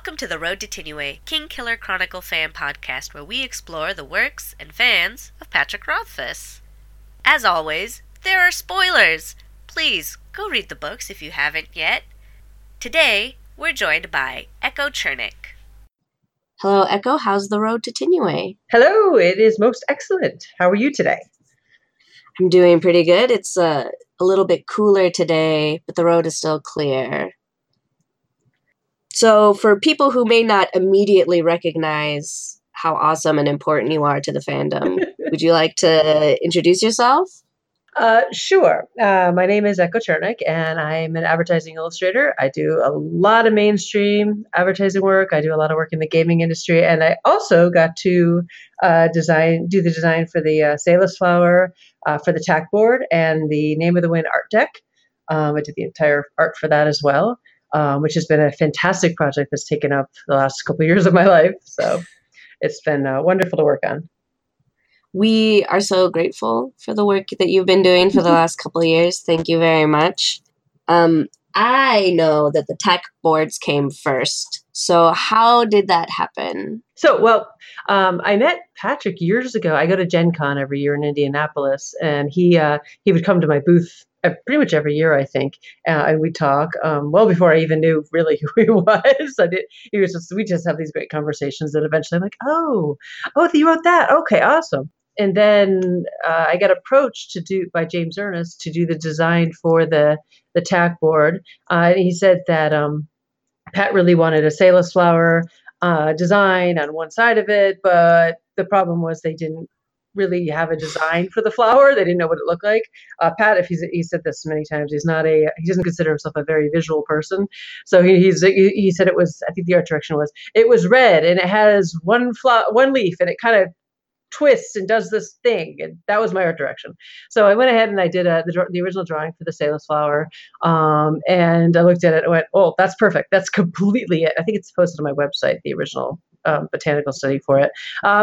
Welcome to The Road to TINUE, King Killer Chronicle fan podcast where we explore the works and fans of Patrick Rothfuss. As always, there are spoilers! Please, go read the books if you haven't yet. Today, we're joined by Echo Chernik. Hello, Echo. How's the road to TINUE? Hello, it is most excellent. How are you today? I'm doing pretty good. It's a little bit cooler today, but the road is still clear. So for people who may not immediately recognize how awesome and important you are to the fandom, would you like to introduce yourself? Sure. My name is Echo Chernik, and I'm an advertising illustrator. I do a lot of mainstream advertising work. I do a lot of work in the gaming industry, and I also got to do the design for the Sellas flower, for the tack board, and the Name of the Wind art deck. I did the entire art for that as well. Which has been a fantastic project that's taken up the last couple of years of my life. So it's been wonderful to work on. We are so grateful for the work that you've been doing for the last couple of years. Thank you very much. I know that the tech boards came first. So how did that happen? So, I met Patrick years ago. I go to Gen Con every year in Indianapolis, and he would come to my booth pretty much every year, I think, and we talk well before I even knew really who he was. We just have these great conversations, and eventually I'm like, oh, you wrote that? Okay, awesome. And then I got approached by James Ernest to do the design for the tack board, and he said that Pat really wanted a Sellas flower design on one side of it, but the problem was they didn't really have a design for the flower. They didn't know what it looked like. Pat, he said this many times, he doesn't consider himself a very visual person. So he said the art direction was, it was red and it has one leaf and it kind of twists and does this thing. And that was my art direction. So I went ahead and I did the original drawing for the Sellas flower. And I looked at it and went, oh, that's perfect. That's completely it. I think it's posted on my website, the original botanical study for it.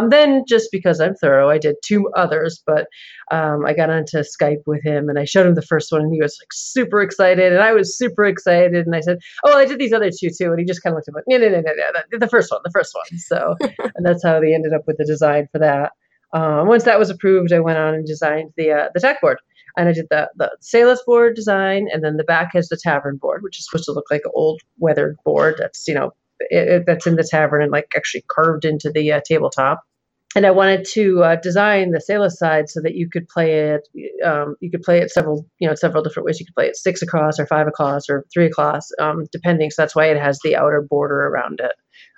Then just because I'm thorough, I did two others, but I got onto Skype with him and I showed him the first one and he was like super excited and I was super excited and I said, oh, I did these other two too. And he just kind of looked at me like, no, the first one. So, and that's how they ended up with the design for that. Once that was approved, I went on and designed the tack board. And I did the Sellas board design, and then the back has the tavern board, which is supposed to look like an old weathered board that's, that's in the tavern and like actually carved into the tabletop. And I wanted to design the Sellas side so that you could play it. You could play it several different ways. You could play it 6 across or 5 across or 3 across, depending. So that's why it has the outer border around it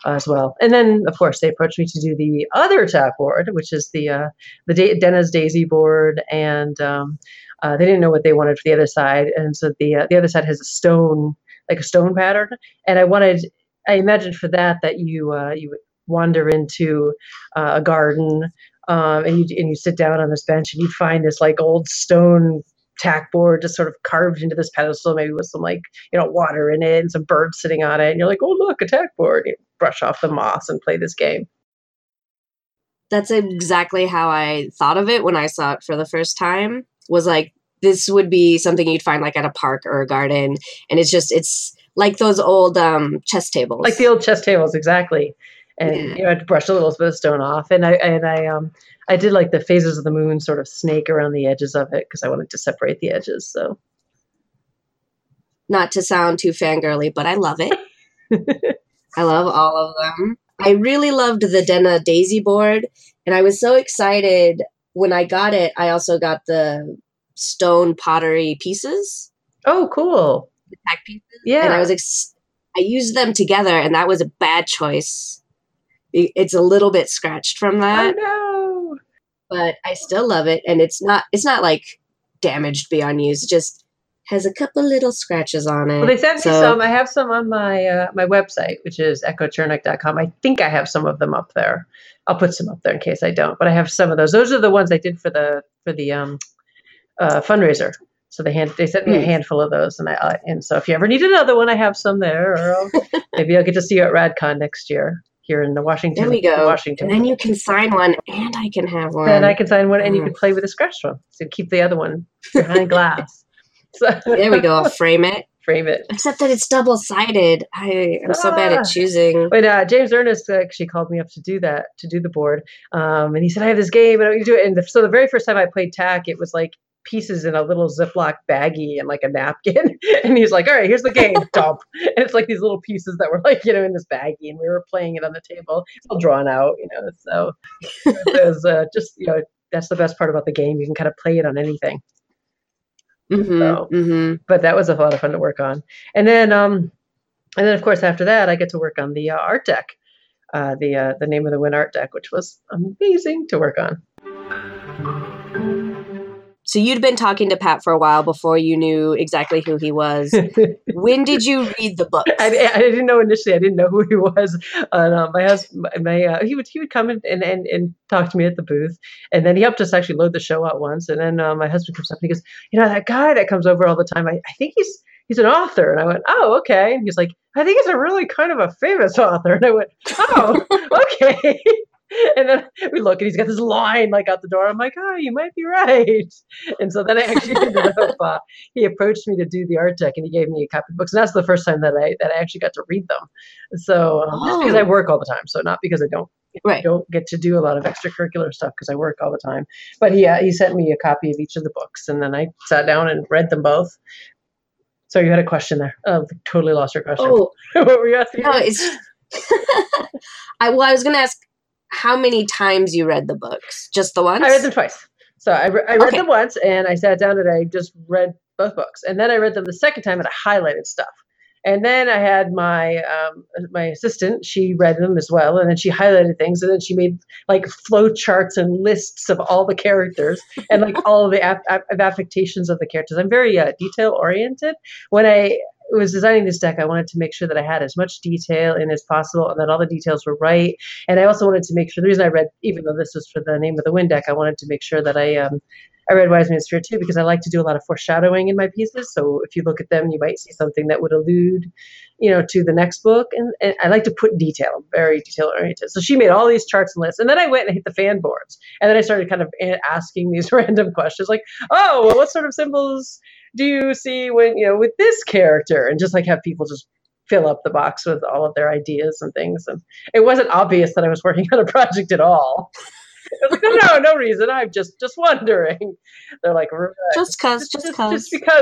as well. And then of course they approached me to do the other tap board, which is the Denna's Daisy board. And they didn't know what they wanted for the other side. And so the other side has a stone pattern. And I imagined for that you would wander into a garden and you sit down on this bench and you find this like old stone tack board just sort of carved into this pedestal, maybe with some like water in it and some birds sitting on it, and you're like, oh look, a tack board. You brush off the moss and play this game. That's exactly how I thought of it when I saw it for the first time. Was like, this would be something you'd find like at a park or a garden, and it's like those old chess tables. Like the old chess tables, exactly. And I had to brush a little bit of stone off. And I did like the phases of the moon sort of snake around the edges of it because I wanted to separate the edges. So, not to sound too fangirly, but I love it. I love all of them. I really loved the Denna Daisy board. And I was so excited when I got it. I also got the stone pottery pieces. Oh, cool. The tack pieces. Yeah. And I used them together, and that was a bad choice. It's a little bit scratched from that. Oh no. But I still love it, and it's not like damaged beyond use. It just has a couple little scratches on it. Well, they sent me some. I have some on my my website, which is echochernik.com. I think I have some of them up there. I'll put some up there in case I don't, but I have some of those. Those are the ones I did for the fundraiser. So they sent me a handful of those, and so if you ever need another one, I have some there. Or maybe I'll get to see you at RadCon next year here in Washington. There we go. Washington. And then you can sign one, and I can have one. And I can sign one, and you can play with a scratched one. So keep the other one behind glass. So. There we go. I'll frame it. frame it. Except that it's double-sided. I'm so bad at choosing. But James Ernest actually called me up to do that, to do the board. And he said, I have this game, and I want you to do it. And so the very first time I played TAC, it was like pieces in a little Ziploc baggie and like a napkin. And he's like, all right, here's the game, dump. And it's like these little pieces that were like, you know, in this baggie. And we were playing it on the table. It's all drawn out, you know. So it was just, you know, that's the best part about the game. You can kind of play it on anything. Mm-hmm, so, mm-hmm. But that was a lot of fun to work on. And then of course, after that, I get to work on the art deck, the Name of the Wind art deck, which was amazing to work on. So you'd been talking to Pat for a while before you knew exactly who he was. When did you read the book? I didn't know initially. I didn't know who he was. My husband, he would come and talk to me at the booth, and then he helped us actually load the show out once. And then my husband comes up and he goes, you know, that guy that comes over all the time, I think he's an author. And I went, oh, okay. And he's like, I think he's a really kind of a famous author. And I went, oh, okay. And then we look and he's got this line like out the door. I'm like, oh, you might be right. And so then I actually ended up, he approached me to do the art deck and he gave me a copy of books. And that's the first time that I actually got to read them. So just because I work all the time. So not because I don't, right. Don't get to do a lot of extracurricular stuff because I work all the time. But he sent me a copy of each of the books and then I sat down and read them both. So you had a question there. Totally lost your question. Oh. What were you asking? No, I was going to ask, how many times you read the books? Just the once? I read them twice. So I read them once and I sat down and I just read both books. And then I read them the second time and I highlighted stuff. And then I had my my assistant, she read them as well. And then she highlighted things. And then she made like flow charts and lists of all the characters and like all of the affectations of the characters. I'm very detail oriented. When I was designing this deck, I wanted to make sure that I had as much detail in as possible and that all the details were right. And I also wanted to make sure, the reason I read, even though this was for the Name of the Wind deck, I wanted to make sure that I read Wise Man's Fear too, because I like to do a lot of foreshadowing in my pieces. So if you look at them, you might see something that would allude, you know, to the next book. And I like to put detail, very detail oriented. So she made all these charts and lists. And then I went and hit the fan boards. And then I started kind of asking these random questions like, oh, well, what sort of symbols do you see when, you know, with this character? And just like have people just fill up the box with all of their ideas and things. And it wasn't obvious that I was working on a project at all. I was like, no reason. I'm just wondering. They're like, just because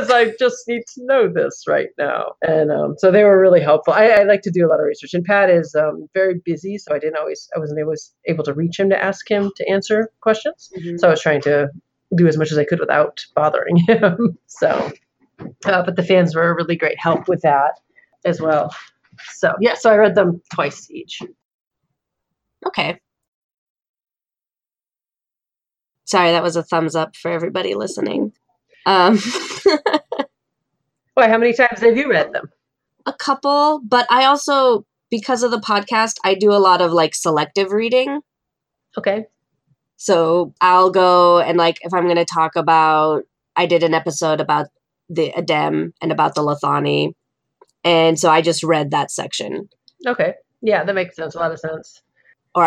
I just need to know this right now. And so they were really helpful. I like to do a lot of research, and Pat is very busy, so I wasn't always able to reach him to ask him to answer questions. Mm-hmm. So I was trying to do as much as I could without bothering him. So, but the fans were a really great help with that as well. So yeah, so I read them twice each. Okay. Sorry, that was a thumbs up for everybody listening. Boy, how many times have you read them? A couple, but I also, because of the podcast, I do a lot of like selective reading. Okay. So I'll go and like, if I'm going to talk about, I did an episode about the Adem and about the Lethani. And so I just read that section. Okay. Yeah, that makes sense. A lot of sense. Or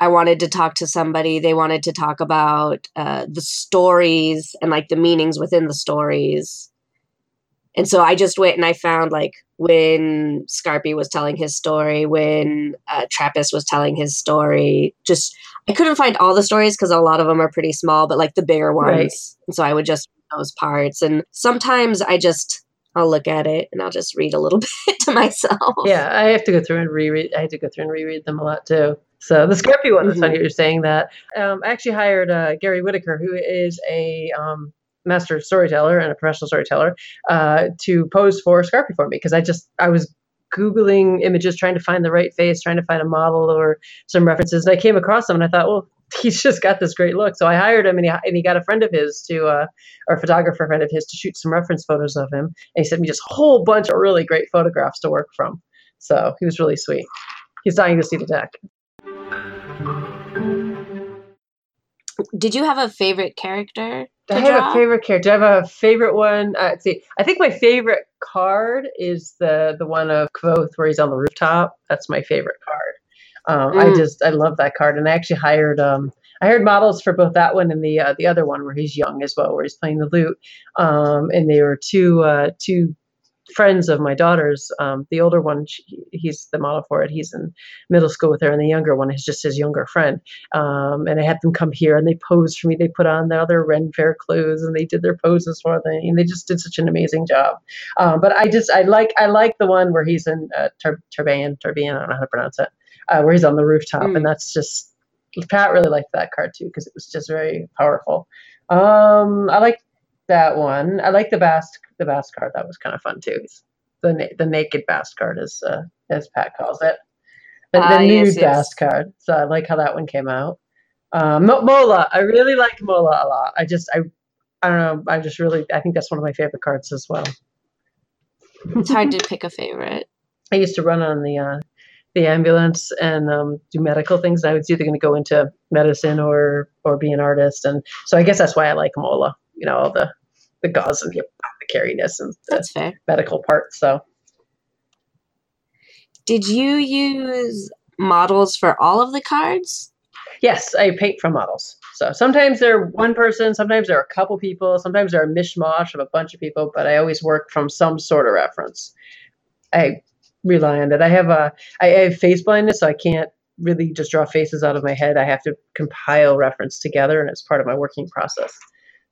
I wanted to talk to somebody. They wanted to talk about the stories and like the meanings within the stories. And so I just went and I found like when Scarpi was telling his story, when Trapis was telling his story, just I couldn't find all the stories because a lot of them are pretty small, but like the bigger ones. Right. And so I would just read those parts. And sometimes I'll look at it and I'll just read a little bit to myself. Yeah, I have to go through and reread. I had to go through and reread them a lot too. So the Scarpi one, that's funny you're saying that. I actually hired Gary Whittaker, who is a master storyteller and a professional storyteller, to pose for Scarpi for me because I was Googling images, trying to find the right face, trying to find a model or some references. And I came across them and I thought, well, he's just got this great look. So I hired him and he got a friend of his to shoot some reference photos of him. And he sent me just a whole bunch of really great photographs to work from. So he was really sweet. He's dying to see the deck. Did you have a favorite character? I have a favorite character. I have a favorite one. Let's see, I think my favorite card is the one of Kvothe where he's on the rooftop. That's my favorite card. I love that card, and I actually hired models for both that one and the other one where he's young as well, where he's playing the lute. And they were two friends of my daughter's, the older one, he's the model for it. He's in middle school with her, and the younger one is just his younger friend. And I had them come here, and they posed for me. They put on their other Ren Fair clothes, and they did their poses for me, and they just did such an amazing job. But I like the one where he's in Tarban, I don't know how to pronounce it, where he's on the rooftop, and that's just, Pat really liked that card too, because it was just very powerful. I like that one. I like the Bast card. That was kind of fun too. The naked Bast card, as Pat calls it, the nude Bast card. So I like how that one came out. Mola, I really liked Mola a lot. I don't know. I think that's one of my favorite cards as well. It's hard to pick a favorite. I used to run on the ambulance and do medical things. I was either going to go into medicine or be an artist, and so I guess that's why I like Mola. You know, all the gauze and the apothecariness and the medical part. So, did you use models for all of the cards? Yes, I paint from models. So sometimes they're one person, sometimes they're a couple people, sometimes they're a mishmash of a bunch of people, but I always work from some sort of reference. I rely on that. I have face blindness, so I can't really just draw faces out of my head. I have to compile reference together, and it's part of my working process.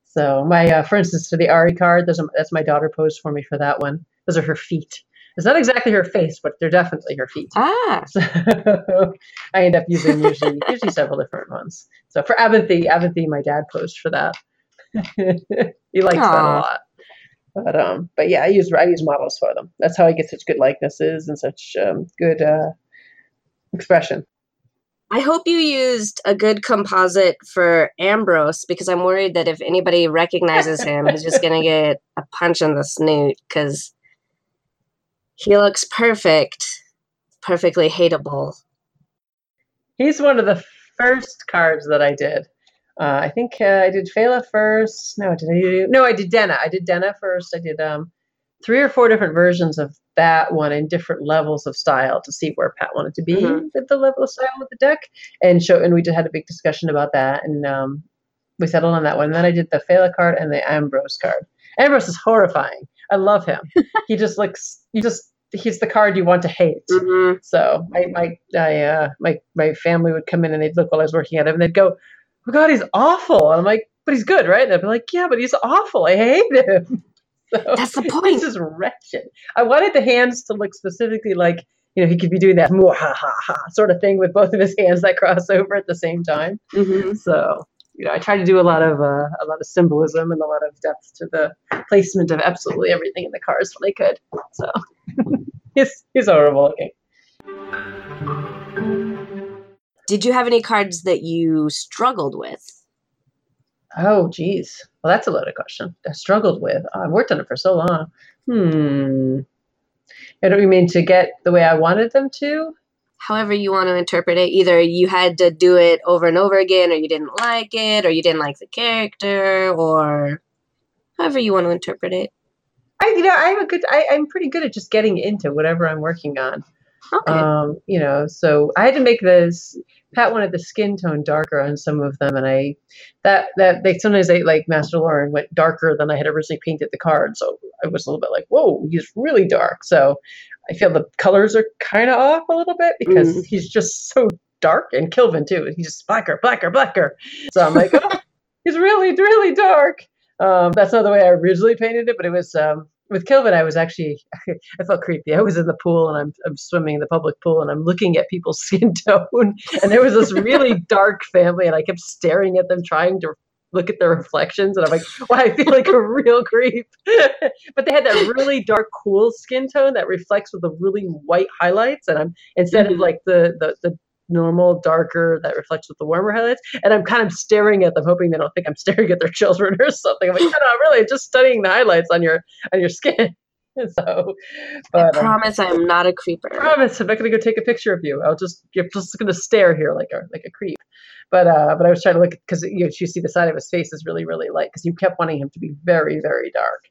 So my, for instance, for the Auri card, that's my daughter posed for me for that one. Those are her feet. It's not exactly her face, but they're definitely her feet. So I end up using usually several different ones. So for Avanthi, my dad posed for that. He likes that a lot. But yeah, I use models for them. That's how I get such good likenesses and such good expression. I hope you used a good composite for Ambrose, because I'm worried that if anybody recognizes him, he's just going to get a punch in the snoot, because he looks perfectly hateable. He's one of the first cards that I did. I think I did Fela first. I did Denna. I did Denna first. I did three or four different versions of that one in different levels of style to see where Pat wanted to be with the level of style with the deck. And we had a big discussion about that, and we settled on that one. And then I did the Fela card and the Ambrose card. Ambrose is horrifying. I love him. He just looks, he's the card you want to hate. Mm-hmm. So my family would come in and they'd look while I was working at him, and they'd go, "Oh God, he's awful." And I'm like, "But he's good, right?" And I'd be like, "Yeah, but he's awful. I hate him." So that's the point. This is wretched. I wanted the hands to look specifically like, he could be doing that sort of thing with both of his hands that cross over at the same time. Mm-hmm. So, I try to do a lot of symbolism and a lot of depth to the placement of absolutely everything in the cars when I could. So he's horrible looking. Did you have any cards that you struggled with? Oh, geez. Well, that's a loaded question. I struggled with. I've worked on it for so long. I don't mean to get the way I wanted them to. However you want to interpret it. Either you had to do it over and over again, or you didn't like it, or you didn't like the character, or however you want to interpret it. I'm pretty good at just getting into whatever I'm working on. Okay. So I had to make this. Pat wanted the skin tone darker on some of them, and sometimes like Master Lorren went darker than I had originally painted the card, so I was a little bit like, whoa, he's really dark. So I feel the colors are kind of off a little bit because he's just so dark, and Kilvin too. He's just blacker. So I'm like, oh, he's really, really dark. That's not the way I originally painted it, but it was. With Kilvin, I was actually, I felt creepy. I was in the pool, and I'm swimming in the public pool, and I'm looking at people's skin tone. And there was this really dark family, and I kept staring at them, trying to look at their reflections. And I'm like, wow, I feel like a real creep. But they had that really dark, cool skin tone that reflects with the really white highlights. And I'm, instead of like the normal darker that reflects with the warmer highlights, and I'm kind of staring at them, hoping they don't think I'm staring at their children or something. I'm like, no, really, I'm just studying the highlights on your skin. So, but, I promise I am not a creeper. I promise I'm not going to go take a picture of you. You're just going to stare here like a creep. But I was trying to look, because you see the side of his face is really, really light, because you kept wanting him to be very, very dark.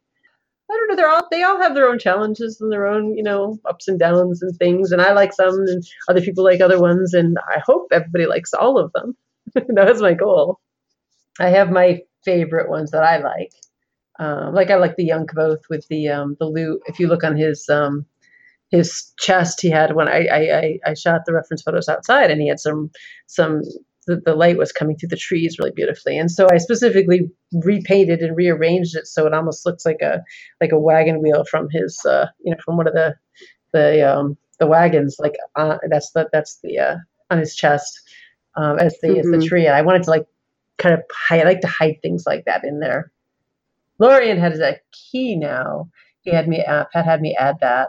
I don't know. They all have their own challenges and their own, ups and downs and things. And I like some, and other people like other ones. And I hope everybody likes all of them. That was my goal. I have my favorite ones that I like. I like the young Kvothe with the loot. If you look on his chest, he had when I shot the reference photos outside, and he had some. The light was coming through the trees really beautifully, and so I specifically repainted and rearranged it so it almost looks like a wagon wheel from his from one of the wagons, that's on his chest as the tree. I wanted to to hide things like that in there. Lorren has a key now. He had me Pat had me add that.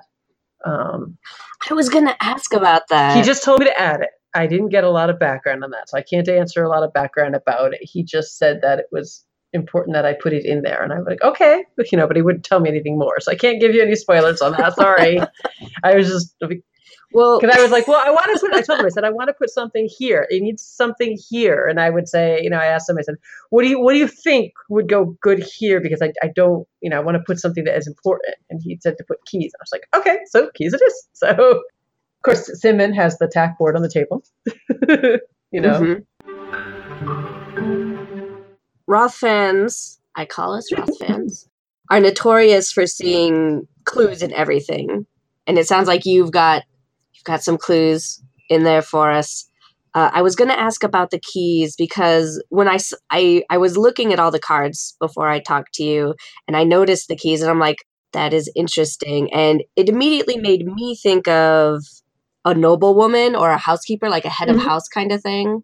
I was going to ask about that. He just told me to add it. I didn't get a lot of background on that, so I can't answer a lot of background about it. He just said that it was important that I put it in there, and I'm like, okay, but he wouldn't tell me anything more, so I can't give you any spoilers on that. Sorry, I was just because I was like, well, I want to put. I told him, I said, I want to put something here. It needs something here, and I would say, I asked him, I said, what do you think would go good here? Because I don't, I want to put something that is important, and he said to put keys. I was like, okay, so keys it is. So. Of course, Simon has the tack board on the table, Mm-hmm. Roth fans, I call us Roth fans, are notorious for seeing clues in everything. And it sounds like you've got some clues in there for us. I was going to ask about the keys because when I was looking at all the cards before I talked to you, and I noticed the keys, and I'm like, that is interesting. And it immediately made me think of a noblewoman or a housekeeper, like a head of house kind of thing.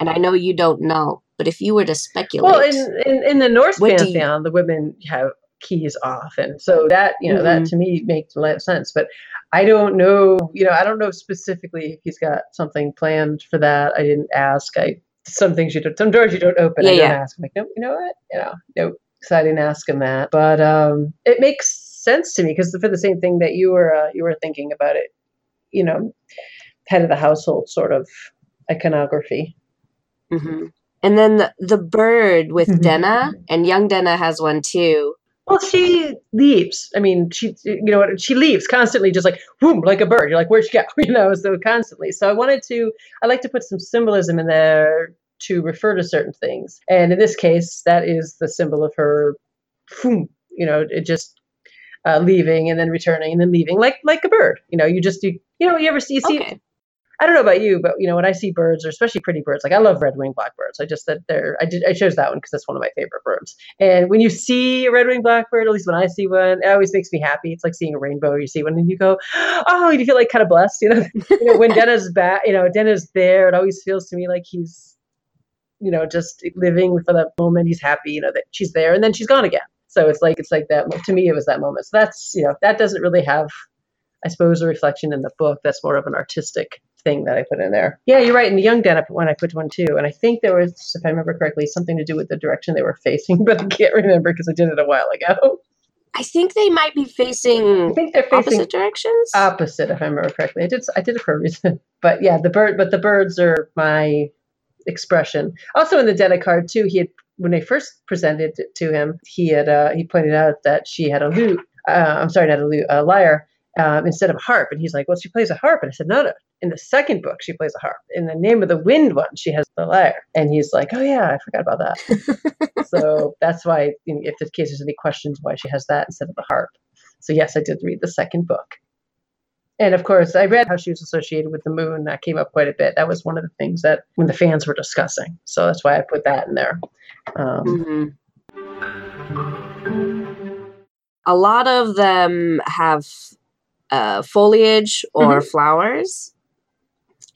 And I know you don't know, but if you were to speculate. Well, in the Norse pantheon, the women have keys off. And so that, that to me makes a lot of sense. But I don't know, I don't know specifically if he's got something planned for that. I didn't ask. Some things some doors you don't open. Yeah, I don't ask. I'm like, nope, you know what? Nope. So I didn't ask him that, but it makes sense to me because for the same thing that you were thinking about it, head of the household sort of iconography. Mm-hmm. And then the bird with Denna, and young Denna has one too. Well, she leaves. I mean, she leaves constantly, just like boom, like a bird. You're like, where'd she go? So constantly. So I like to put some symbolism in there to refer to certain things. And in this case, that is the symbol of her, leaving and then returning and then leaving like a bird. I don't know about you, but when I see birds, or especially pretty birds, I love red-winged blackbirds. I chose that one because that's one of my favorite birds. And when you see a red-winged blackbird, at least when I see one, it always makes me happy. It's like seeing a rainbow. You see one and you go, oh, you feel like kind of blessed. When Denna's back, Denna's there, it always feels to me like he's, just living for that moment. He's happy, that she's there, and then she's gone again. So it's like that. To me, it was that moment. So that's, that doesn't really have, I suppose, a reflection in the book. That's more of an artistic thing that I put in there. Yeah, you're right. In the young Denna one, I put one too. And I think there was, if I remember correctly, something to do with the direction they were facing, but I can't remember because I did it a while ago. I think they might be facing opposite directions. Opposite, if I remember correctly. I did it for a reason. But yeah, the birds are my expression. Also in the Denna card too, he had, when they first presented it to him, he pointed out that she had a lyre instead of a harp, and he's like, well, she plays a harp. And I said, no, in the second book she plays a harp. In the Name of the Wind one, she has the lyre. And he's like, oh yeah, I forgot about that. So that's why, if in case there's any questions why she has that instead of the harp. So yes, I did read the second book. And of course, I read how she was associated with the moon. That came up quite a bit. That was one of the things that when the fans were discussing. So that's why I put that in there. A lot of them have foliage or flowers.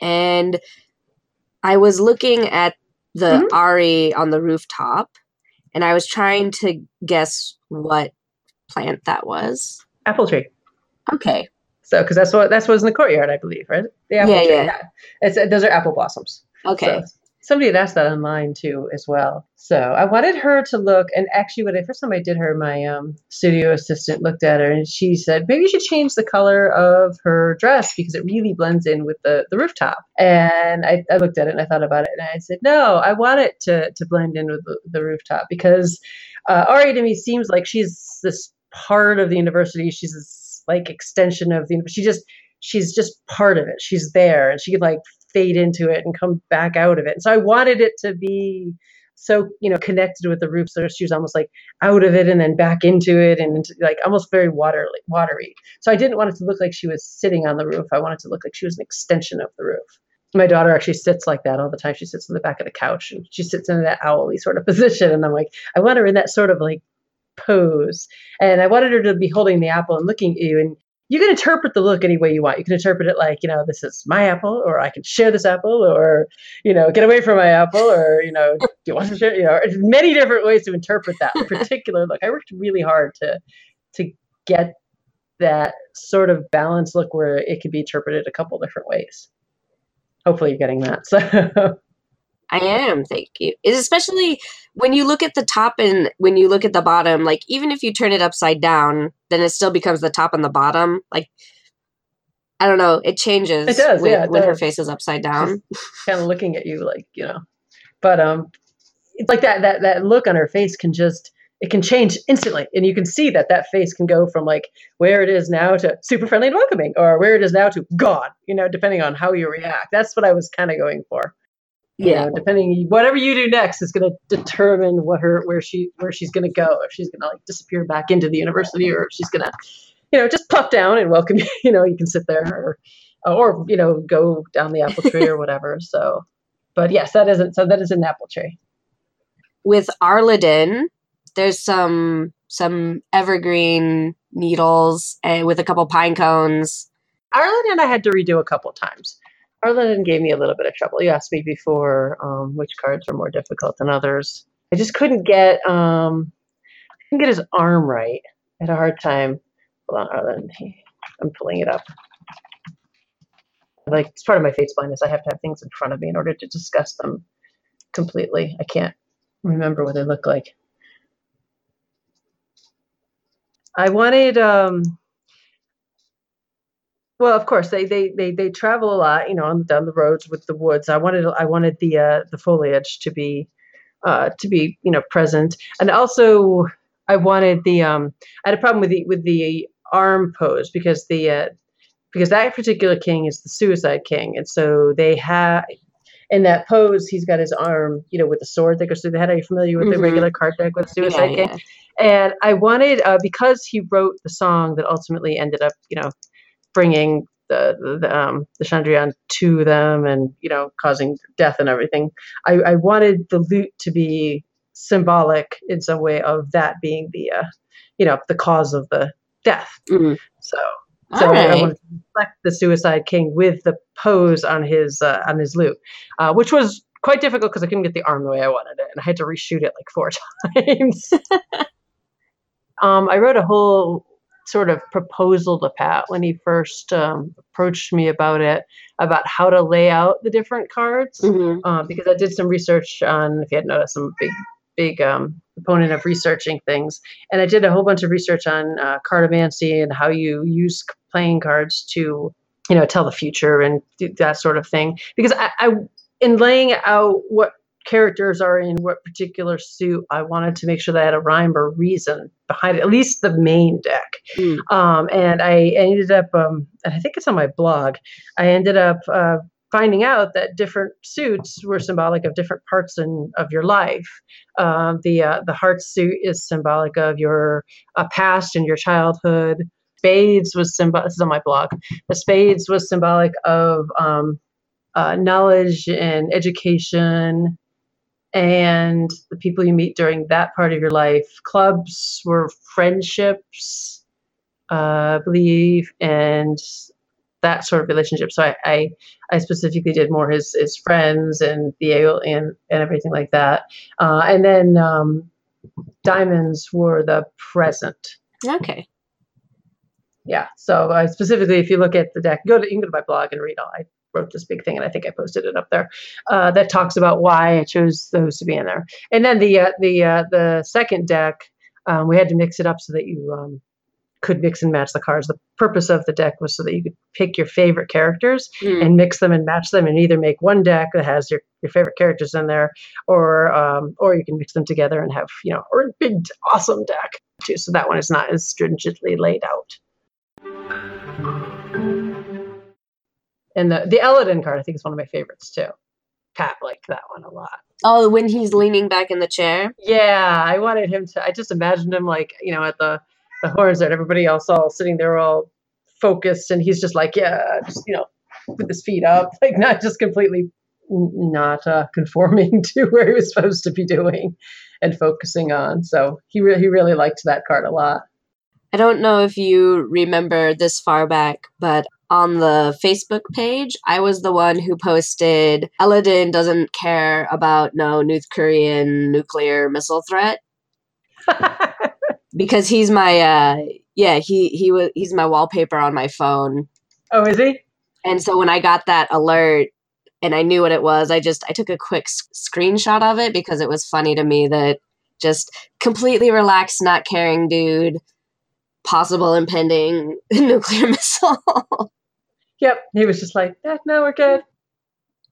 And I was looking at the Auri on the rooftop, and I was trying to guess what plant that was. Apple tree. Okay. So, because that's what was in the courtyard, I believe, right? The apple tree. Yeah. Those are apple blossoms. Okay. So, somebody had asked that online too, as well. So I wanted her to look, and actually, when first time I did her, my studio assistant looked at her, and she said, maybe you should change the color of her dress because it really blends in with the rooftop. And I looked at it and I thought about it, and I said, no, I want it to blend in with the rooftop because Auri to me seems like she's this part of the university. She's this extension of the, she's just part of it. She's there, and she could fade into it and come back out of it. And so I wanted it to be so, you know, connected with the root, so she was almost like out of it and then back into it and into, like almost very watery. So I didn't want it to look like she was sitting on the roof. I wanted it to look like she was an extension of the roof. My daughter actually sits like that all the time. She sits on the back of the couch and she sits in that owly sort of position. And I'm like, I want her in that sort of like pose. And I wanted her to be holding the apple and looking at you. And you can interpret the look any way you want. You can interpret it like, you know, this is my apple, or I can share this apple, or, you know, get away from my apple, or, you know, do you want to share, you know, many different ways to interpret that particular look. I worked really hard to get that sort of balanced look where it could be interpreted a couple different ways. Hopefully you're getting that. So I am. Thank you. It's especially when you look at the top and when you look at the bottom, like even if you turn it upside down, then it still becomes the top and the bottom. Like, I don't know. It changes. It does, when her face is upside down. She's kind of looking at you like, you know, but it's like that look on her face can just, it can change instantly. And you can see that face can go from like where it is now to super friendly and welcoming, or where it is now to gone, you know, depending on how you react. That's what I was kind of going for. Yeah. You know, depending, whatever you do next is going to determine where she's going to go. If she's going to like disappear back into the university, or if she's going to, you know, just puff down and welcome you, you know, you can sit there or, you know, go down the apple tree or whatever. So, but yes, that is an apple tree. With Arladen, there's some evergreen needles with a couple pine cones. Arladen I had to redo a couple times. Arladen gave me a little bit of trouble. You asked me before which cards were more difficult than others. I just couldn't get his arm right. I had a hard time. Hold on, Arladen. I'm pulling it up. Like, it's part of my face blindness. I have to have things in front of me in order to discuss them completely. I can't remember what they look like. I wanted, well, of course, they travel a lot, you know, down the roads with the woods. I wanted the foliage to be, you know, present, and also I wanted I had a problem with the arm pose because that particular king is the suicide king, and so they have in that pose he's got his arm, you know, with the sword that goes through the head. Are you familiar with the regular card deck with suicide king? Yeah. And I wanted, because he wrote the song that ultimately ended up, you know, bringing the Chandrian to them and, you know, causing death and everything. I wanted the lute to be symbolic in some way of that being the, you know, the cause of the death. Mm-hmm. So right. I wanted to reflect the Suicide King with the pose on his lute, which was quite difficult because I couldn't get the arm the way I wanted it, and I had to reshoot it like 4 times. I wrote a whole sort of proposal to Pat when he first approached me about it, about how to lay out the different cards, because I did some research on, if you hadn't noticed, I'm a big proponent of researching things. And I did a whole bunch of research on cardomancy and how you use playing cards to, you know, tell the future and that sort of thing. Because I in laying out what characters are in what particular suit, I wanted to make sure that I had a rhyme or reason behind it, at least the main deck. And I ended up, and I think it's on my blog, I ended up finding out that different suits were symbolic of different parts of your life. The heart suit is symbolic of your past and your childhood. Spades was symbolic, this is on my blog, the spades was symbolic of knowledge and education, and the people you meet during that part of your life. Clubs were friendships, I believe, and that sort of relationship. So I specifically did more his friends and the and everything like that. And then diamonds were the present. Okay. Yeah. So specifically, if you look at the deck, you can go to my blog and read all. I wrote this big thing, and I think I posted it up there, that talks about why I chose those to be in there. And then the second deck, we had to mix it up so that you could mix and match the cards. The purpose of the deck was so that you could pick your favorite characters and mix them and match them, and either make one deck that has your favorite characters in there, or you can mix them together and have, you know, or a big awesome deck too. So that one is not as stringently laid out. And the Elodin card, I think, is one of my favorites too. Pat liked that one a lot. Oh, when he's leaning back in the chair? Yeah, I wanted him to... I just imagined him, like, you know, at the horns and everybody else all sitting there all focused, and he's just like, yeah, just, you know, with his feet up, like, not just completely not conforming to where he was supposed to be doing and focusing on. So he really liked that card a lot. I don't know if you remember this far back, but on the Facebook page, I was the one who posted, Elodin doesn't care about no North Korean nuclear missile threat. Because he's my, he's my wallpaper on my phone. Oh, is he? And so when I got that alert and I knew what it was, I took a quick screenshot of it because it was funny to me that just completely relaxed, not caring dude, possible impending nuclear missile. Yep, he was just like, eh, no, we're good.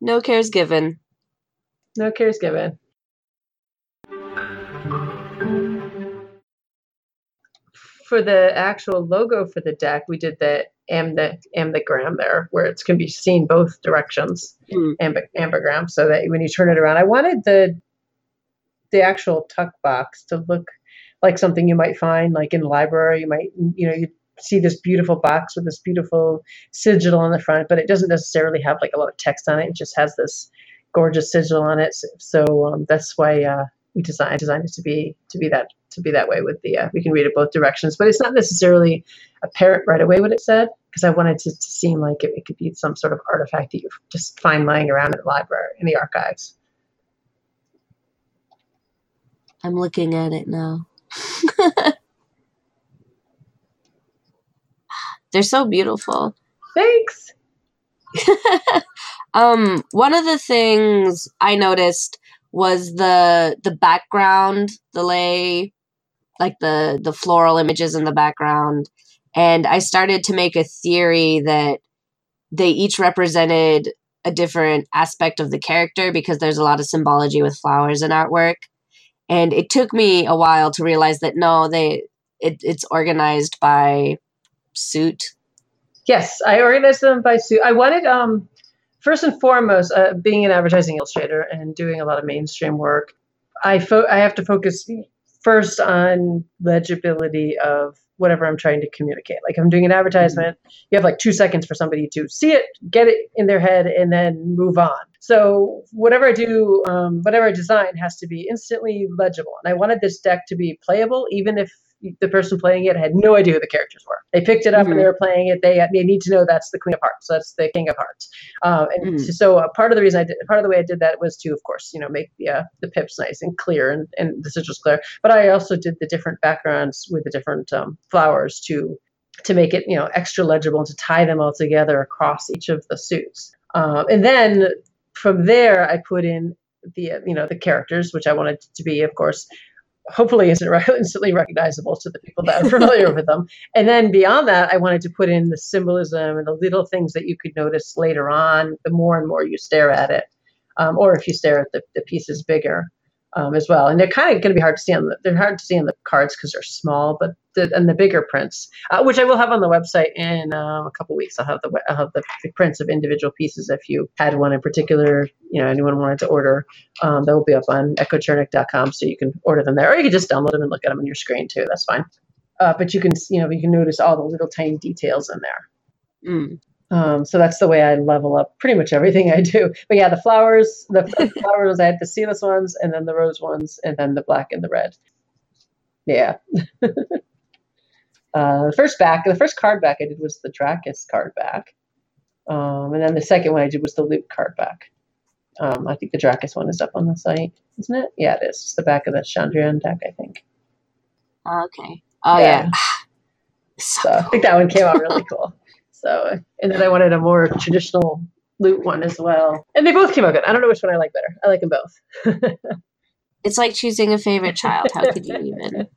No cares given. No cares given. For the actual logo for the deck, we did the ambigram there, where it can be seen both directions, ambigram, so that when you turn it around. I wanted the actual tuck box to look like something you might find, like in the library, you see this beautiful box with this beautiful sigil on the front, but it doesn't necessarily have like a lot of text on it. It just has this gorgeous sigil on it. So that's why I designed it to be that way. With the we can read it both directions, but it's not necessarily apparent right away what it said, because I wanted it to seem like it could be some sort of artifact that you just find lying around in the library, in the archives. I'm looking at it now. They're so beautiful. Thanks. One of the things I noticed was the background, the lay, like the floral images in the background. And I started to make a theory that they each represented a different aspect of the character, because there's a lot of symbology with flowers and artwork. And it took me a while to realize that it's organized by suit. Yes, I organized them by suit. I wanted, first and foremost, being an advertising illustrator and doing a lot of mainstream work, I have to focus first on legibility of whatever I'm trying to communicate. Like, I'm doing an advertisement, you have like 2 seconds for somebody to see it, get it in their head, and then move on. So whatever I do, whatever I design has to be instantly legible. And I wanted this deck to be playable, even if the person playing it had no idea who the characters were. They picked it up and they were playing it. They need to know that's the Queen of Hearts. That's the King of Hearts. So part of the way I did that was to, of course, you know, make the pips nice and clear and the sigils clear. But I also did the different backgrounds with the different flowers to make it, you know, extra legible and to tie them all together across each of the suits. And then from there, I put in the characters, which I wanted to be, of course, hopefully instantly recognizable to the people that are familiar with them. And then beyond that, I wanted to put in the symbolism and the little things that you could notice later on, the more and more you stare at it, or if you stare at the pieces bigger as well. And they're kind of going to be hard to see on the cards because they're small, but the bigger prints, which I will have on the website in a couple of weeks. I'll have the prints of individual pieces. If you had one in particular, you know, anyone wanted to order, that will be up on echochernik.com, so you can order them there, or you can just download them and look at them on your screen too. That's fine. But you can notice all the little tiny details in there. So that's the way I level up pretty much everything I do. But yeah, the flowers, I had the seedless ones, and then the rose ones, and then the black and the red. Yeah. The first card back I did was the Dracus card back. And then the second one I did was the Loot card back. I think the Dracus one is up on the site, isn't it? Yeah, it is. It's the back of the Chandrian deck, I think. Okay. Oh, yeah. So I think that one came out really cool. So, and then I wanted a more traditional Loot one as well. And they both came out good. I don't know which one I like better. I like them both. It's like choosing a favorite child. How could you even...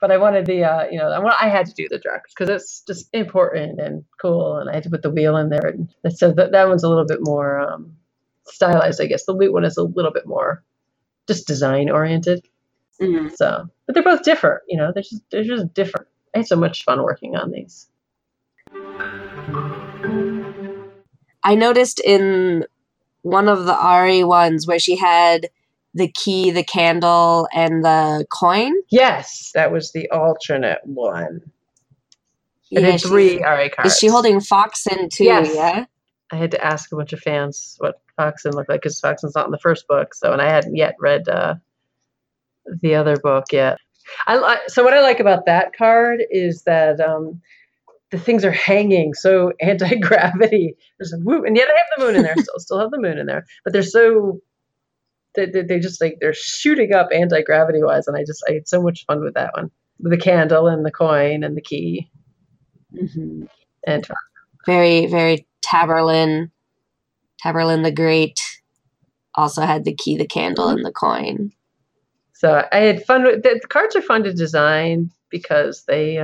But I wanted I had to do the Dracus because it's just important and cool, and I had to put the wheel in there. And so that one's a little bit more stylized, I guess. The Loot one is a little bit more just design oriented. Mm-hmm. So, but they're both different. You know, they're just different. I had so much fun working on these. I noticed in one of the Auri ones where she had the key, the candle, and the coin? Yes, that was the alternate one. And yeah, three Auri cards. Is she holding Foxen too? Yes. Yeah? I had to ask a bunch of fans what Foxen looked like because Foxen's not in the first book. So, and I hadn't yet read the other book yet. So what I like about that card is that the things are hanging so anti-gravity. There's a whoop, and yet I have the moon in there. Still have the moon in there, but they're so they just like they're shooting up anti-gravity wise, and I had so much fun with that one, with the candle and the coin and the key. Mm-hmm. And very, very Taborlin. Taborlin the Great also had the key, the candle, and the coin. So I had fun with the cards. Are fun to design because they,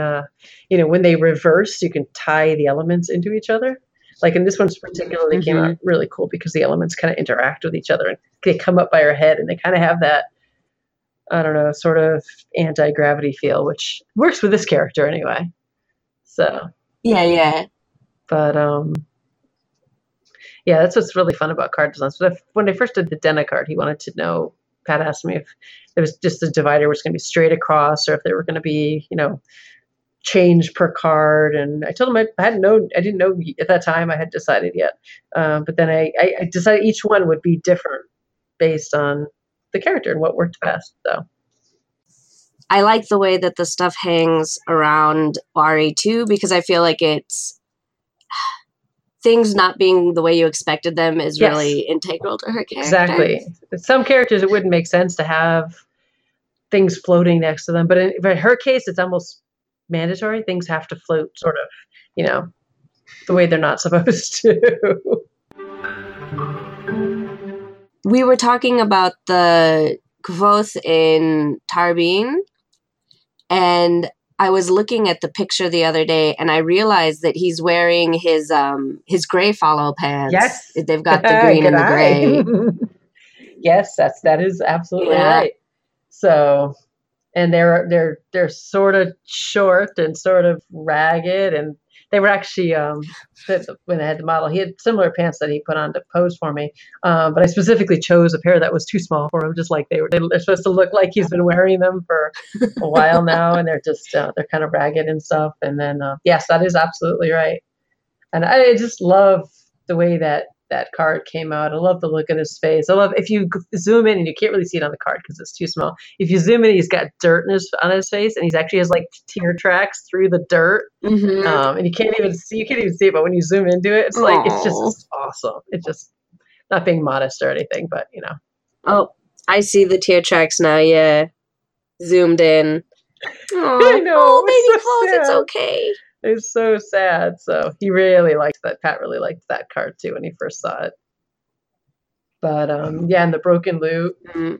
when they reverse, you can tie the elements into each other. Like, and this one's particularly came out really cool because the elements kind of interact with each other and they come up by her head and they kind of have that, I don't know, sort of anti-gravity feel, which works with this character anyway. So yeah. But yeah, that's what's really fun about card design. So when I first did the Denna card, he wanted to know. Pat asked me if it was just the divider was going to be straight across, or if there were going to be, change per card. And I told him I didn't know at that time. I hadn't decided yet. But then I decided each one would be different based on the character and what worked best. So I like the way that the stuff hangs around Auri too, because I feel like it's things not being the way you expected them is really integral to her character. Exactly. Some characters, it wouldn't make sense to have things floating next to them. But in her case, it's almost mandatory. Things have to float sort of, the way they're not supposed to. We were talking about the Kvothe in Tarbin, and I was looking at the picture the other day, and I realized that he's wearing his gray follow pants. Yes, they've got the green and the gray. Yes, that is absolutely right. So, and they're sort of short and sort of ragged, and they were actually when I had the model, he had similar pants that he put on to pose for me. But I specifically chose a pair that was too small for him, just like they're supposed to look like he's been wearing them for a while now, and they're just they're kind of ragged and stuff. And then yes, that is absolutely right. And I just love the way that card came out. I love the look in his face. I love if you zoom in, and you can't really see it on the card because it's too small. If you zoom in, he's got dirt on his face, and he's actually has like tear tracks through the dirt. Mm-hmm. And you can't even see it, but when you zoom into it, it's like, it's just awesome. It's just not being modest or anything, but Oh, I see the tear tracks now. Yeah. Zoomed in. I know. Oh, baby, so it's okay. It's so sad. So he really liked that. Pat really liked that card too when he first saw it. But yeah, and the broken lute. Mm-hmm.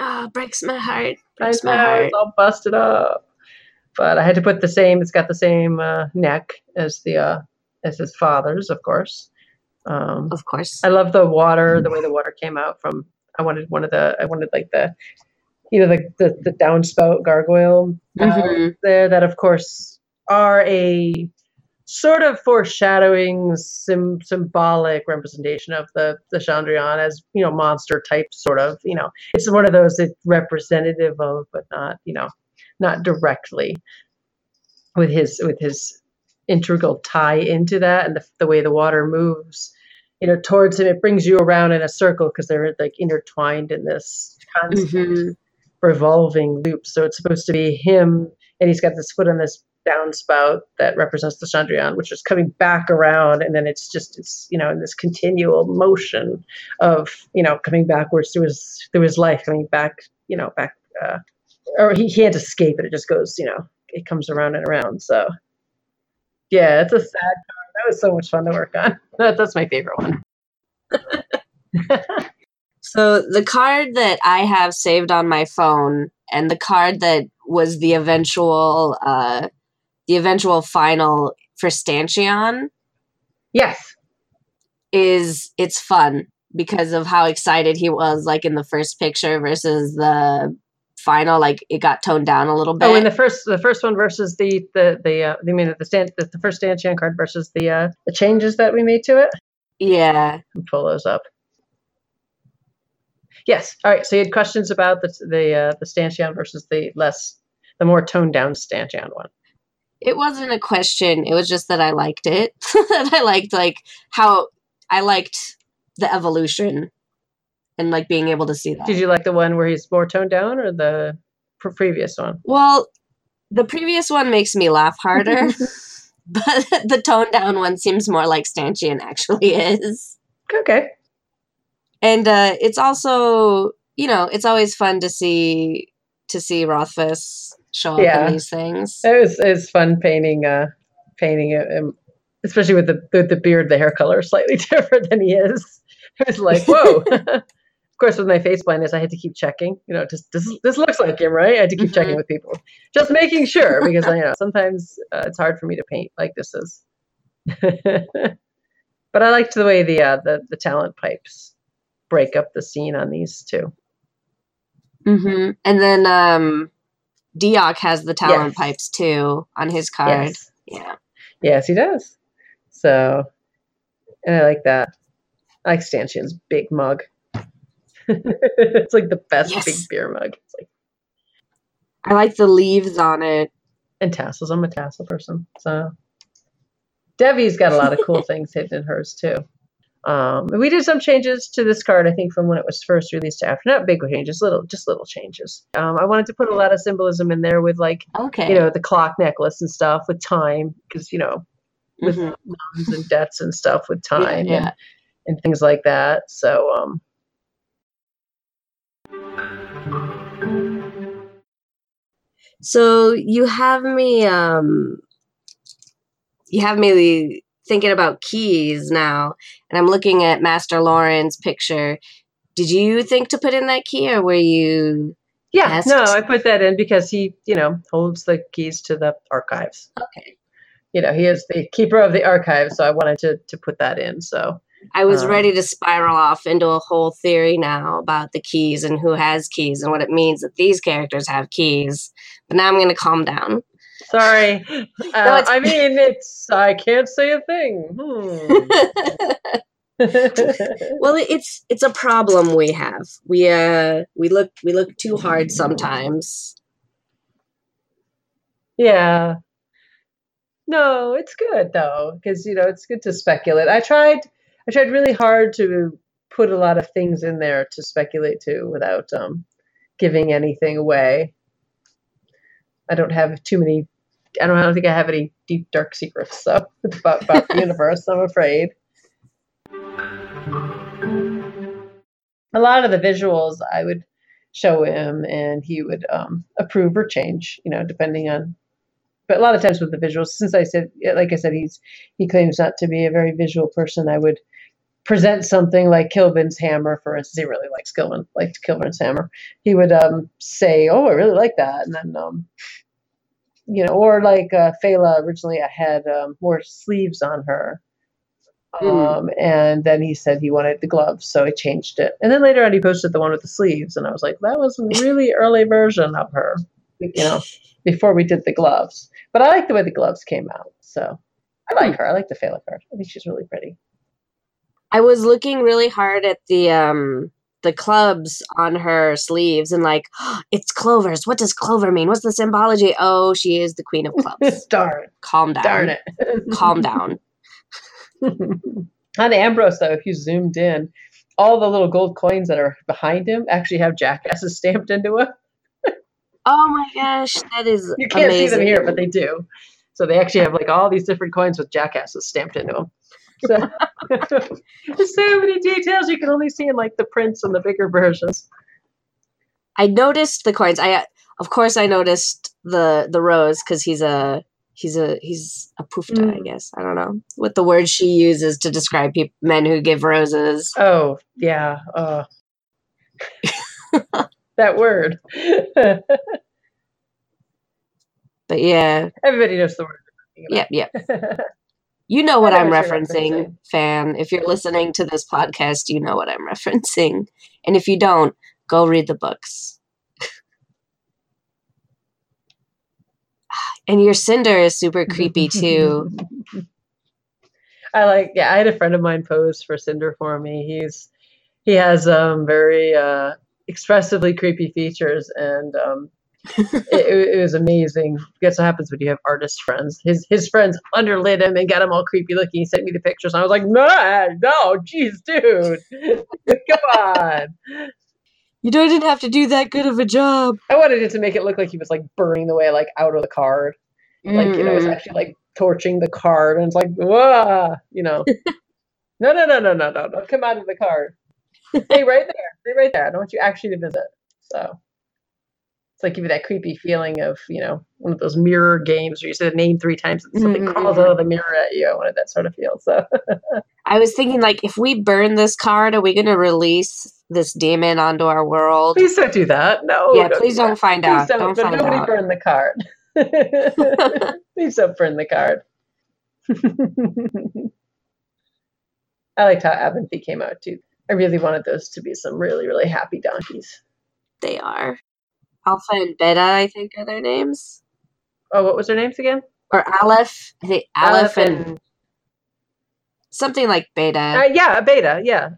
Oh, breaks my heart. Breaks my heart. It's all busted up. But I had to put the same. It's got the same neck as the as his father's, of course. Of course. I love the water. The way the water came out from. I wanted the downspout gargoyle there. That of course. Are a sort of foreshadowing symbolic representation of the Chandrian as, monster type sort of, it's one of those it's representative of, but not, not directly with his integral tie into that. And the way the water moves, towards him, it brings you around in a circle because they're like intertwined in this constant revolving loop. So it's supposed to be him, and he's got this foot on this downspout that represents the Chandrian, which is coming back around, and then it's in this continual motion of coming backwards through his life, coming back or he can't escape it. It just goes it comes around and around. So yeah, it's a sad card. That was so much fun to work on. That's my favorite one. So the card that I have saved on my phone, and the card that was the eventual final for Stanchion. Yes. It's fun because of how excited he was like in the first picture versus the final, like it got toned down a little bit. Oh, and the first one versus the first Stanchion card versus the changes that we made to it. Yeah. Pull those up. Yes. All right. So you had questions about the Stanchion versus the more toned down Stanchion one. It wasn't a question. It was just that I liked it. That I liked how I liked the evolution and being able to see that. Did you like the one where he's more toned down or the previous one? Well, the previous one makes me laugh harder, but the toned down one seems more like Stanchion actually is. Okay. And it's also, it's always fun to see Rothfuss show up in these things. It was fun painting him, especially with the beard. The hair color is slightly different than he is. It was like, whoa. Of course, with my face blindness, I had to keep checking. This looks like him, right? I had to keep checking with people, just making sure, because sometimes it's hard for me to paint like this is. But I liked the way the talent pipes break up the scene on these two. Mm-hmm. And then Dioc has the talent pipes too on his card. Yes. Yeah. Yes, he does. So, and I like that. I like Stanchion's big mug. It's like the best big beer mug. It's like, I like the leaves on it. And tassels. I'm a tassel person. So Devi's got a lot of cool things hidden in hers too. We did some changes to this card, I think, from when it was first released to after. Not big changes, little changes. I wanted to put a lot of symbolism in there with the clock necklace and stuff with time, because with loans and debts and stuff with time and things like that. So. So you have me. You have me thinking about keys now, and I'm looking at Master Lorren's picture. Did you think to put in that key, or were you? Yeah, asked? No, I put that in because he, holds the keys to the archives. Okay. He is the keeper of the archives, so I wanted to put that in. So I was ready to spiral off into a whole theory now about the keys and who has keys and what it means that these characters have keys. But now I'm going to calm down. Sorry. No, I can't say a thing. Well, it's a problem we have. We look too hard sometimes. Yeah. No, it's good though, because it's good to speculate. I tried really hard to put a lot of things in there to speculate to without giving anything away. I don't think I have any deep, dark secrets so about the universe, I'm afraid. A lot of the visuals I would show him and he would approve or change, depending on. But a lot of times with the visuals, since like I said, he claims not to be a very visual person, I would present something like Kilvin's hammer, for instance. He really likes Kilvin's hammer. He would say, oh, I really like that. And then, or like Fela, originally I had more sleeves on her. And then he said he wanted the gloves, so I changed it. And then later on he posted the one with the sleeves, and I was like, that was a really early version of her, before we did the gloves. But I like the way the gloves came out. So I like her. I like the Fela card. I think she's really pretty. I was looking really hard at the clubs on her sleeves and it's clovers. What does clover mean? What's the symbology? Oh, she is the queen of clubs. Darn. Calm down. Darn it. Calm down. On Ambrose, though, if you zoomed in, all the little gold coins that are behind him actually have jackasses stamped into them. Oh, my gosh. That is You can't amazing. See them here, but they do. So they actually have all these different coins with jackasses stamped into them. So, there's so many details you can only see in the prints and the bigger versions. I noticed the coins. I noticed the rose because he's a poofta, I guess. I don't know what the word she uses to describe men who give roses. Oh yeah, that word. But yeah, everybody knows the word. Yeah. You know what I'm referencing, fan. If you're listening to this podcast, you know what I'm referencing. And if you don't, go read the books. And your Cinder is super creepy, too. I had a friend of mine pose for Cinder for me. He's he has very expressively creepy features, and it was amazing. Guess what happens when you have artist friends? His friends underlit him and got him all creepy looking. He sent me the pictures, and I was like, no, geez, dude, come on. You didn't have to do that good of a job. I wanted it to make it look like he was like burning the way like out of the card, like it's actually like torching the card, and it's like, whoa, no, come out of the card. Stay right there. I don't want you actually to visit. So it's like give you that creepy feeling of, one of those mirror games where you say the name three times and something crawls out of the mirror at you. I wanted that sort of feel. So I was thinking, like, if we burn this card, are we going to release this demon onto our world? Please don't do that. No. Yeah, please don't find out. Don't burn the card. Please don't burn the card. I liked how Abinthy came out too. I really wanted those to be some really, really happy donkeys. They are. Alpha and Beta, I think, are their names. Oh, what was their names again? Or Aleph. I think Aleph and something like Beta. Beta. Yeah.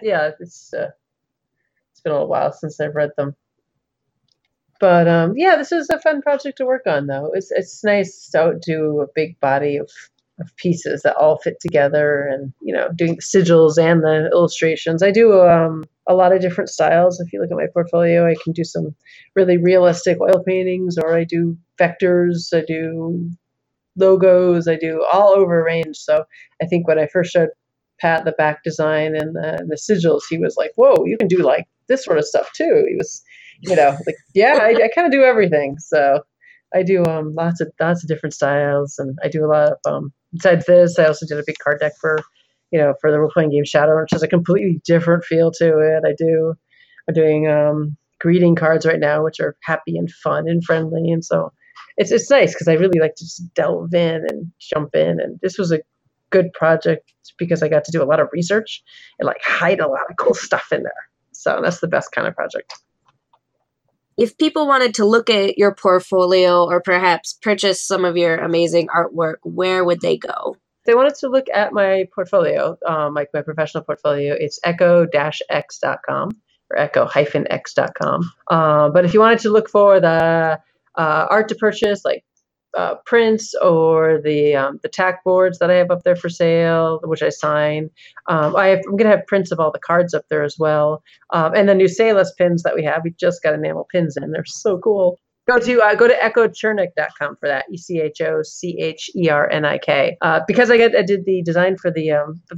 Yeah. It's been a little while since I've read them. But this is a fun project to work on, though. It's nice to do a big body of pieces that all fit together, and doing the sigils and the illustrations. I do a lot of different styles. If you look at my portfolio, I can do some really realistic oil paintings, or I do vectors, I do logos, I do all over range. So I think when I first showed Pat the back design and the sigils, he was like, "Whoa, you can do like this sort of stuff too." He was, I kind of do everything. So I do lots of different styles, and I do a lot of besides this, I also did a big card deck for the role-playing game Shadowrun, which has a completely different feel to it. I'm doing greeting cards right now, which are happy and fun and friendly, and so it's nice because I really like to just delve in and jump in. And this was a good project because I got to do a lot of research and like hide a lot of cool stuff in there. So that's the best kind of project. If people wanted to look at your portfolio or perhaps purchase some of your amazing artwork, where would they go? If they wanted to look at my portfolio, like my professional portfolio, it's echo-x.com or echo-x.com. But if you wanted to look for the art to purchase, like prints or the tack boards that I have up there for sale, which I sign. I'm going to have prints of all the cards up there as well. And the new Sellas pins that we have, we just got enamel pins in. They're so cool. Go to echochernik.com for that. echochernik. Because I did the design for the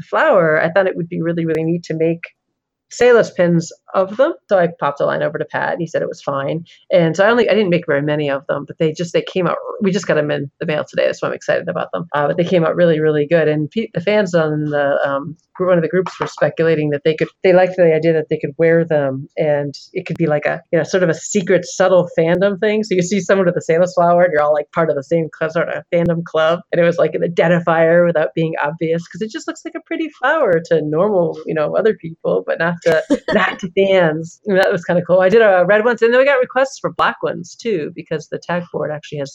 flower, I thought it would be really, really neat to make Sellas pins of them. So I popped a line over to Pat, and he said it was fine. And so I didn't make very many of them, but they came out. We just got them in the mail today, so I'm excited about them. But they came out really, really good. And the fans on one of the groups were speculating that they liked the idea that they could wear them, and it could be like a sort of a secret, subtle fandom thing. So you see someone with a Sellas flower, and you're all like part of the same sort of fandom club. And it was like an identifier without being obvious, because it just looks like a pretty flower to normal, other people, but not to fans. And that was kind of cool. I did a red ones, and then we got requests for black ones too, because the tag board actually has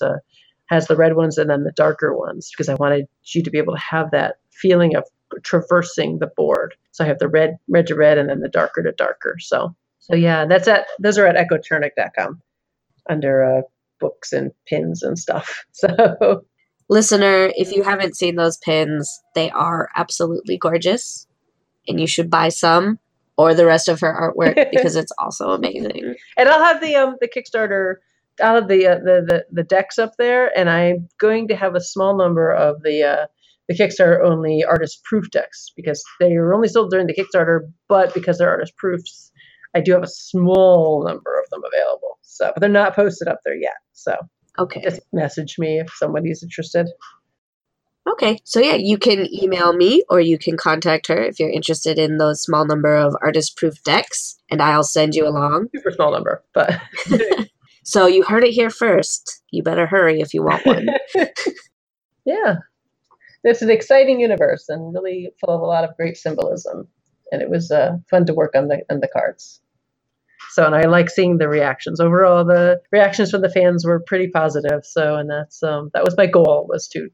the red ones and then the darker ones, because I wanted you to be able to have that feeling of traversing the board. So I have the red to red, and then the darker to darker. So yeah, those are at echochernik.com under books and pins and stuff. So listener, if you haven't seen those pins, they are absolutely gorgeous, and you should buy some. Or the rest of her artwork, because it's also amazing. And I'll have the Kickstarter, I'll have the decks up there, and I'm going to have a small number of the Kickstarter only artist proof decks, because they are only sold during the Kickstarter. But because they're artist proofs, I do have a small number of them available. So, but they're not posted up there yet. So, okay, just message me if somebody's interested. Okay. So yeah, you can email me, or you can contact her if you're interested in those small number of artist proof decks, and I'll send you along. Super small number, but. So you heard it here first. You better hurry if you want one. Yeah. It's an exciting universe and really full of a lot of great symbolism. And it was fun to work on the cards. So, and I like seeing the reactions. Overall, the reactions from the fans were pretty positive. So, and that's, that was my goal, was to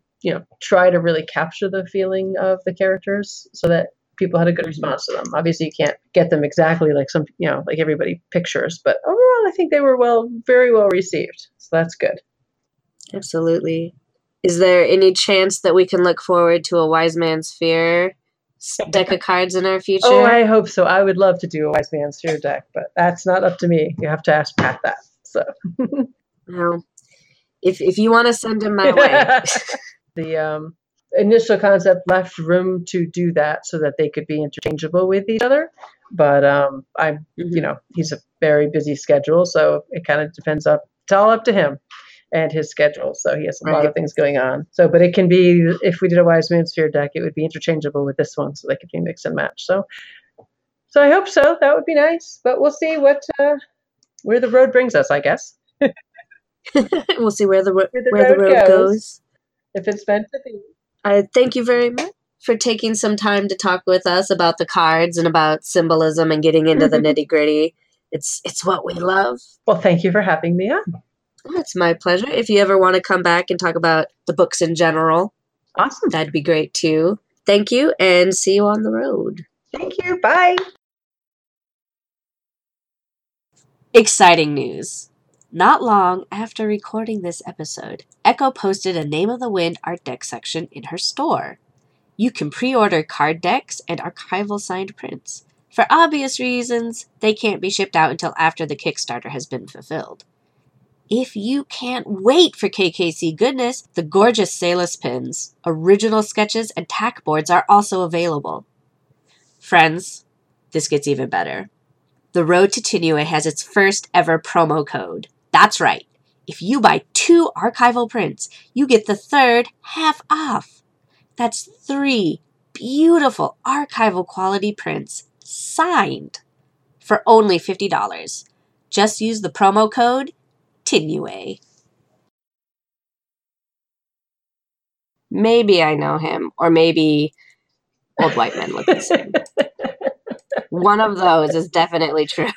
try to really capture the feeling of the characters so that people had a good response to them. Obviously, you can't get them exactly like some, you know, like everybody pictures, but overall, I think they were very well received. So that's good. Absolutely. Is there any chance that we can look forward to a Wise Man's Fear deck of cards in our future? Oh, I hope so. I would love to do a Wise Man's Fear deck, but that's not up to me. You have to ask Pat that. So, well, if you want to send him my way, the initial concept left room to do that so that they could be interchangeable with each other. But you know, he's a very busy schedule, so it kind of depends up. It's all up to him and his schedule. So he has a lot of things going on. So, but it can be, if we did a Wise Man's Fear deck, it would be interchangeable with this one so they could be mix and match. So I hope so. That would be nice, but we'll see what, where the road brings us, I guess. We'll see where the road goes. If it's meant to be. I thank you very much for taking some time to talk with us about the cards and about symbolism and getting into the nitty gritty. It's what we love. Well, thank you for having me on. It's my pleasure. If you ever want to come back and talk about the books in general, awesome. That'd be great too. Thank you and see you on the road. Thank you. Bye. Exciting news. Not long after recording this episode, Echo posted a Name of the Wind art deck section in her store. You can pre-order card decks and archival signed prints. For obvious reasons, they can't be shipped out until after the Kickstarter has been fulfilled. If you can't wait for KKC goodness, the gorgeous Sellas pins, original sketches, and tack boards are also available. Friends, this gets even better. The road to TINUE has its first ever promo code. That's right. If you buy 2 archival prints, you get the third half off. That's 3 beautiful archival quality prints signed for only $50. Just use the promo code TINUE. Maybe I know him, or maybe old white men look the same. One of those is definitely true.